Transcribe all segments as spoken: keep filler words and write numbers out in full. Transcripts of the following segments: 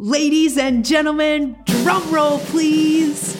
Ladies and gentlemen, drum roll please.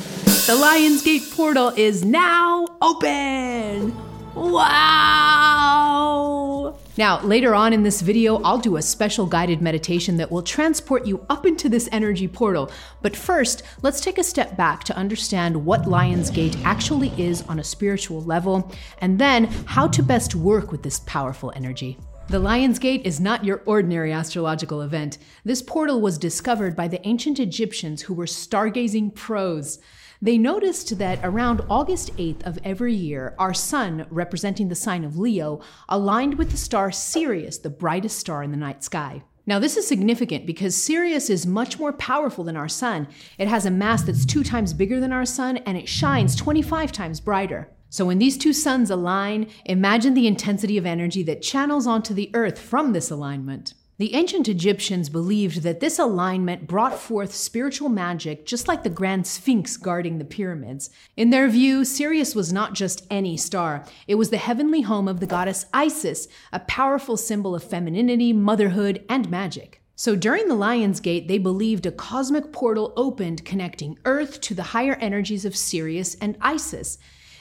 The Lion's Gate portal is now open. Wow! Now, later on in this video, I'll do a special guided meditation that will transport you up into this energy portal. But first, let's take a step back to understand what Lion's Gate actually is on a spiritual level, and then how to best work with this powerful energy. The Lion's Gate is not your ordinary astrological event. This portal was discovered by the ancient Egyptians who were stargazing pros. They noticed that around August eighth of every year, our sun, representing the sign of Leo, aligned with the star Sirius, the brightest star in the night sky. Now, this is significant because Sirius is much more powerful than our sun. It has a mass that's two times bigger than our sun, and it shines twenty-five times brighter. So when these two suns align, imagine the intensity of energy that channels onto the earth from this alignment. The ancient Egyptians believed that this alignment brought forth spiritual magic, just like the Grand Sphinx guarding the pyramids. In their view, Sirius was not just any star. It was the heavenly home of the goddess Isis, a powerful symbol of femininity, motherhood, and magic. So during the Lion's Gate, they believed a cosmic portal opened connecting Earth to the higher energies of Sirius and Isis.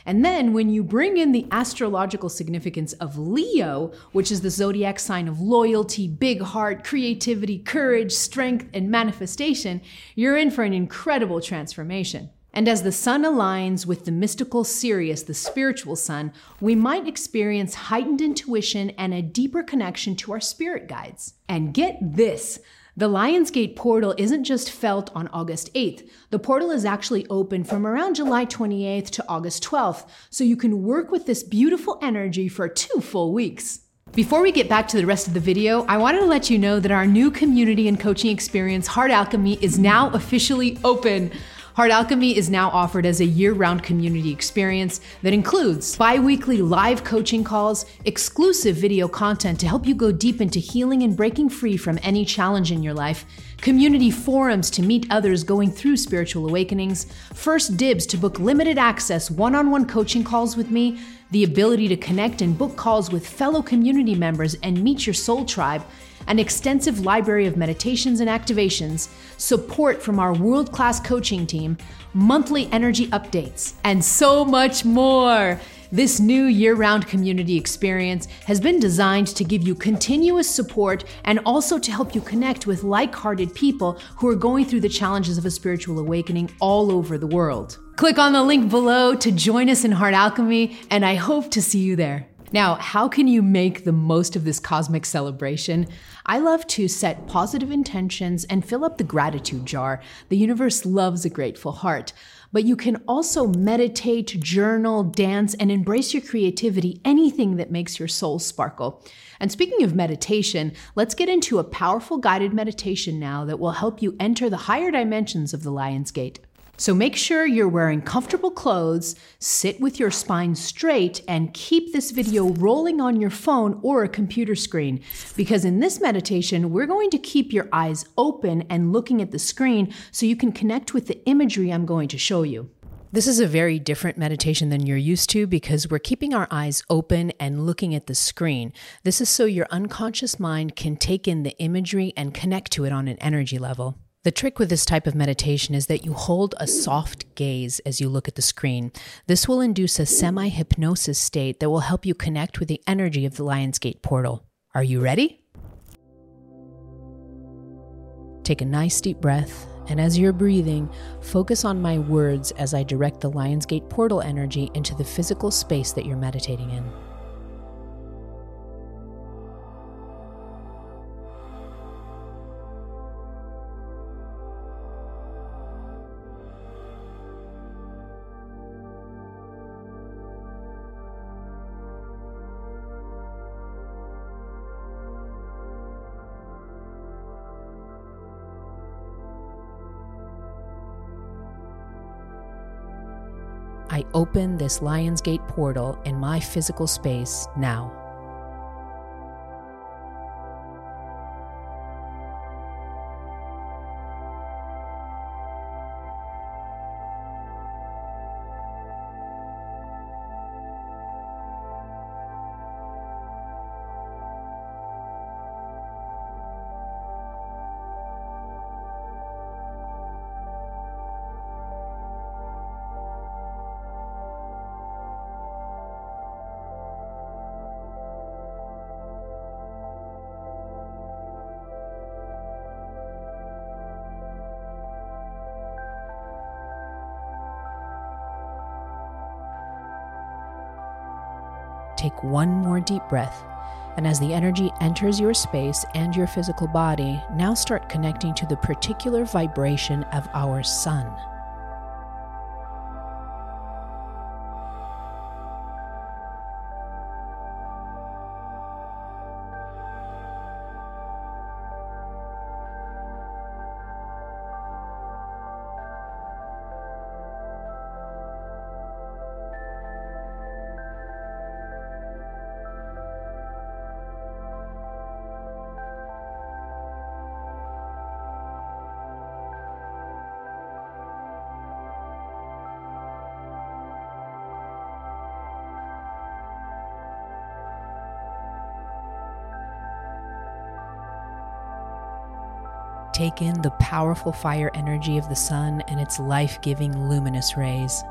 And then when you bring in the astrological significance of Leo, which is the zodiac sign of loyalty, big heart, creativity, courage, strength, and manifestation, you're in for an incredible transformation. And as the sun aligns with the mystical Sirius, the spiritual sun, we might experience heightened intuition and a deeper connection to our spirit guides. And get this. The Lion's Gate portal isn't just felt on August eighth. The portal is actually open from around July twenty-eighth to August twelfth, so you can work with this beautiful energy for two full weeks. Before we get back to the rest of the video, I wanted to let you know that our new community and coaching experience, Heart Alchemy, is now officially open. Heart Alchemy is now offered as a year-round community experience that includes bi-weekly live coaching calls, exclusive video content to help you go deep into healing and breaking free from any challenge in your life, community forums to meet others going through spiritual awakenings, first dibs to book limited access one-on-one coaching calls with me, the ability to connect and book calls with fellow community members and meet your soul tribe, an extensive library of meditations and activations, support from our world-class coaching team, monthly energy updates, and so much more. This new year-round community experience has been designed to give you continuous support and also to help you connect with like-hearted people who are going through the challenges of a spiritual awakening all over the world. Click on the link below to join us in Heart Alchemy, and I hope to see you there. Now, how can you make the most of this cosmic celebration? I love to set positive intentions and fill up the gratitude jar. The universe loves a grateful heart. But you can also meditate, journal, dance, and embrace your creativity, anything that makes your soul sparkle. And speaking of meditation, let's get into a powerful guided meditation now that will help you enter the higher dimensions of the Lion's Gate. So make sure you're wearing comfortable clothes, sit with your spine straight, and keep this video rolling on your phone or a computer screen. Because in this meditation, we're going to keep your eyes open and looking at the screen so you can connect with the imagery I'm going to show you. This is a very different meditation than you're used to because we're keeping our eyes open and looking at the screen. This is so your unconscious mind can take in the imagery and connect to it on an energy level. The trick with this type of meditation is that you hold a soft gaze as you look at the screen. This will induce a semi-hypnosis state that will help you connect with the energy of the Lion's Gate portal. Are you ready? Take a nice deep breath, and as you're breathing, focus on my words as I direct the Lion's Gate portal energy into the physical space that you're meditating in. I open this Lion's Gate portal in my physical space now. take one more deep breath, and as the energy enters your space and your physical body, now start connecting to the particular vibration of our sun. Take in the powerful fire energy of the sun and its life-giving luminous rays.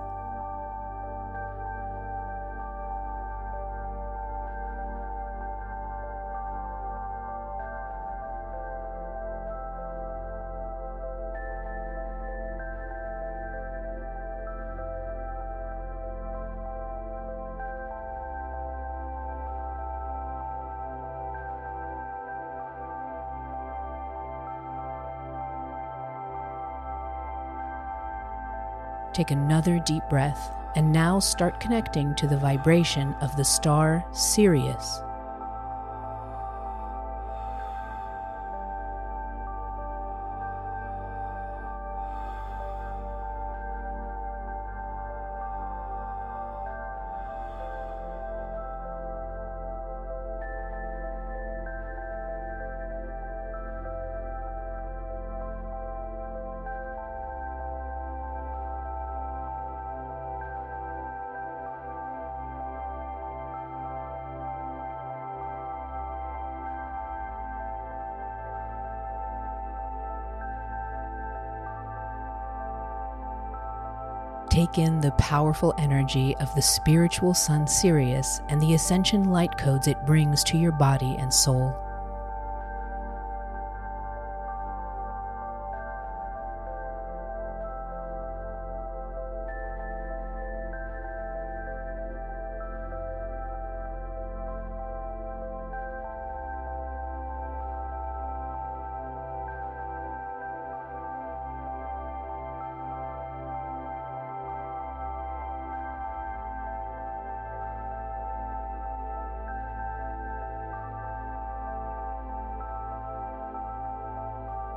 Take another deep breath, and now start connecting to the vibration of the star Sirius. Take in the powerful energy of the spiritual sun Sirius and the ascension light codes it brings to your body and soul.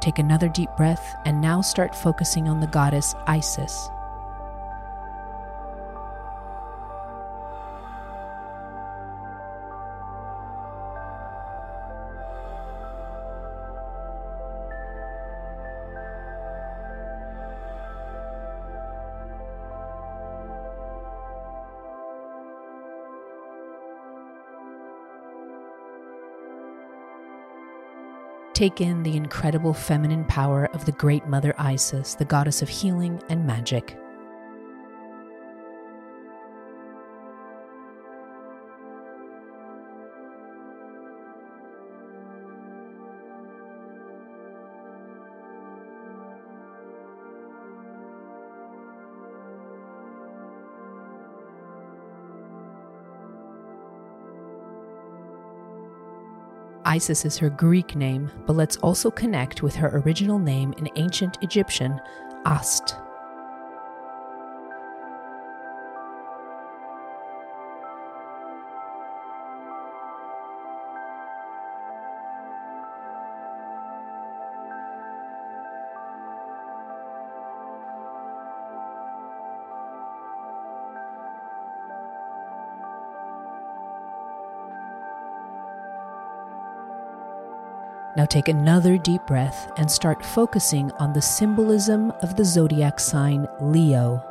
Take another deep breath, and now start focusing on the goddess Isis. Take in the incredible feminine power of the Great Mother Isis, the goddess of healing and magic. Isis is her Greek name, but let's also connect with her original name in ancient Egyptian, Ast. Now take another deep breath and start focusing on the symbolism of the zodiac sign Leo.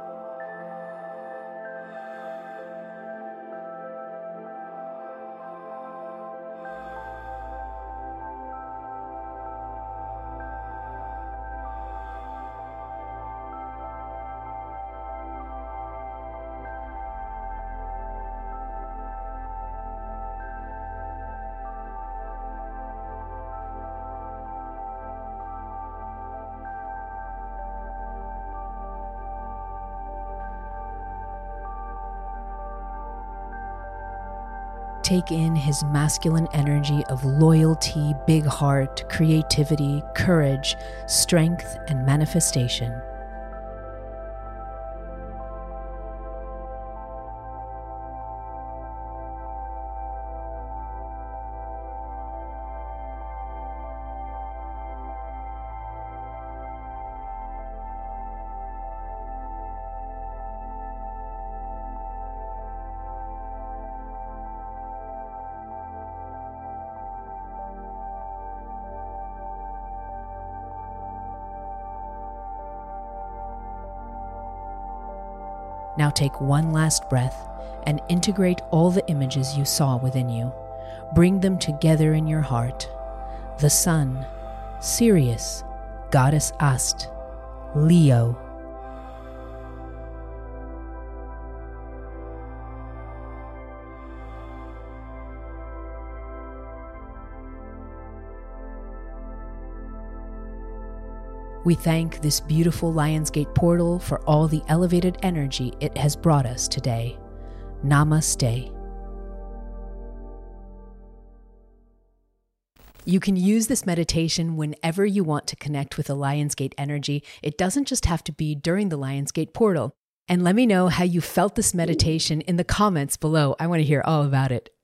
take in his masculine energy of loyalty, big heart, creativity, courage, strength, and manifestation. Now take one last breath and integrate all the images you saw within you. Bring them together in your heart. The Sun, Sirius, Goddess Ast, Leo. We thank this beautiful Lion's Gate portal for all the elevated energy it has brought us today. Namaste. You can use this meditation whenever you want to connect with the Lion's Gate energy. It doesn't just have to be during the Lion's Gate portal. And let me know how you felt this meditation in the comments below. I want to hear all about it.